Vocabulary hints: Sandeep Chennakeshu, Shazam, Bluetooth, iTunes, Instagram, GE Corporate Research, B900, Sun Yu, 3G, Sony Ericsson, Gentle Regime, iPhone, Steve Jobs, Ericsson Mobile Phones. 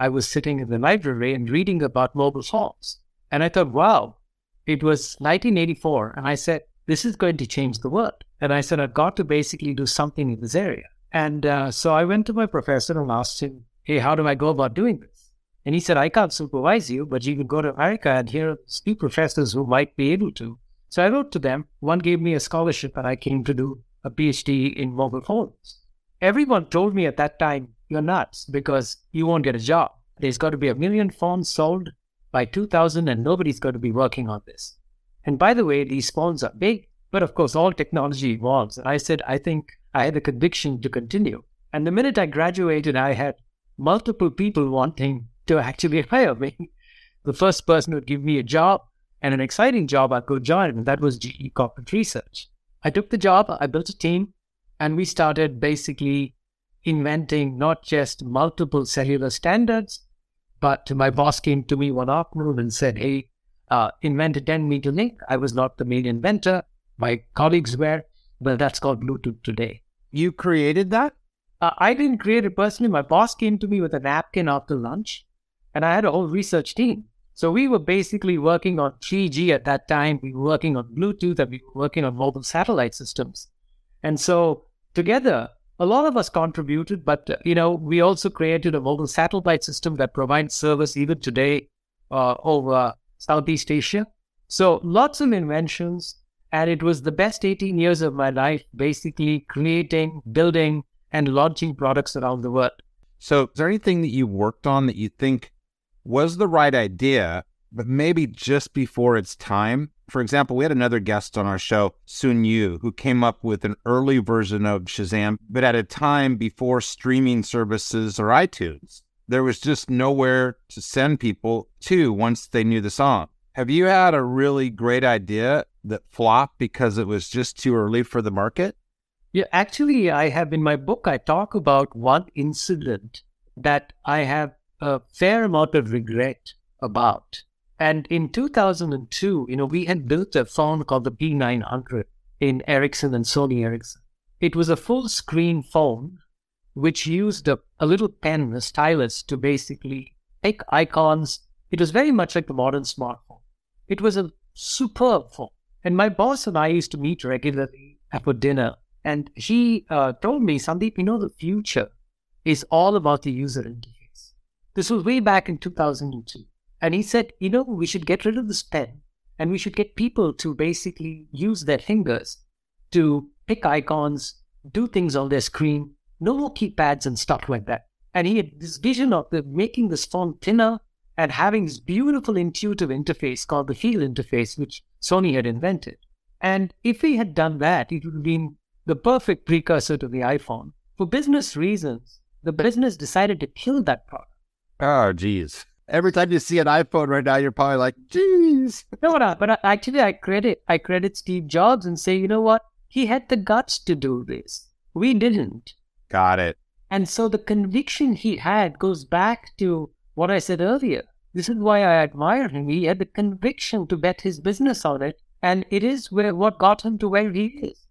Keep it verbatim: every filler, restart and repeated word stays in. I was sitting in the library and reading about mobile phones. And I thought, wow, it was nineteen eighty-four. And I said, this is going to change the world. And I said, I've got to basically do something in this area. And uh, so I went to my professor and asked him, hey, how do I go about doing this? And he said, I can't supervise you, but you can go to America and here are two professors who might be able to. So I wrote to them. One gave me a scholarship and I came to do a PhD in mobile phones. Everyone told me at that time, you're nuts because you won't get a job. There's got to be a million phones sold by two thousand and nobody's going to be working on this. And by the way, these phones are big, but of course all technology evolves. And I said, I think I had the conviction to continue. And the minute I graduated, I had multiple people wanting to actually hire me. The first person would give me a job and an exciting job I'd go join, and that was G E Corporate Research. I took the job, I built a team, and we started basically inventing not just multiple cellular standards, but my boss came to me one afternoon and said, hey, uh, invent a ten-meter link. I was not the main inventor. My colleagues were. Well, that's called Bluetooth today. You created that? Uh, I didn't create it personally. My boss came to me with a napkin after lunch, and I had a whole research team. So we were basically working on three G at that time. We were working on Bluetooth, and we were working on mobile satellite systems. And so together, a lot of us contributed, but, uh, you know, we also created a mobile satellite system that provides service even today uh, over Southeast Asia. So lots of inventions, and it was the best eighteen years of my life, basically creating, building, and launching products around the world. So is there anything that you worked on that you think was the right idea, but maybe just before its time? For example, we had another guest on our show, Sun Yu, who came up with an early version of Shazam, but at a time before streaming services or iTunes. There was just nowhere to send people to once they knew the song. Have you had a really great idea that flopped because it was just too early for the market? Yeah, actually, I have in my book, I talk about one incident that I have a fair amount of regret about. And in two thousand two, you know, we had built a phone called the B nine hundred in Ericsson and Sony Ericsson. It was a full-screen phone which used a, a little pen, a stylus, to basically pick icons. It was very much like the modern smartphone. It was a superb phone. And my boss and I used to meet regularly for dinner. And she uh, told me, Sandeep, you know, the future is all about the user interface. This was way back in two thousand two. And he said, you know, we should get rid of this pen and we should get people to basically use their fingers to pick icons, do things on their screen, no more keypads and stuff like that. And he had this vision of the, making this phone thinner and having this beautiful intuitive interface called the feel interface, which Sony had invented. And if we had done that, it would have been the perfect precursor to the iPhone. For business reasons, the business decided to kill that product. Oh, geez. Every time you see an iPhone right now, you're probably like, geez. No, no, but actually I credit I credit Steve Jobs and say, you know what? He had the guts to do this. We didn't. Got it. And so the conviction he had goes back to what I said earlier. This is why I admire him. He had the conviction to bet his business on it. And it is where, what got him to where he is.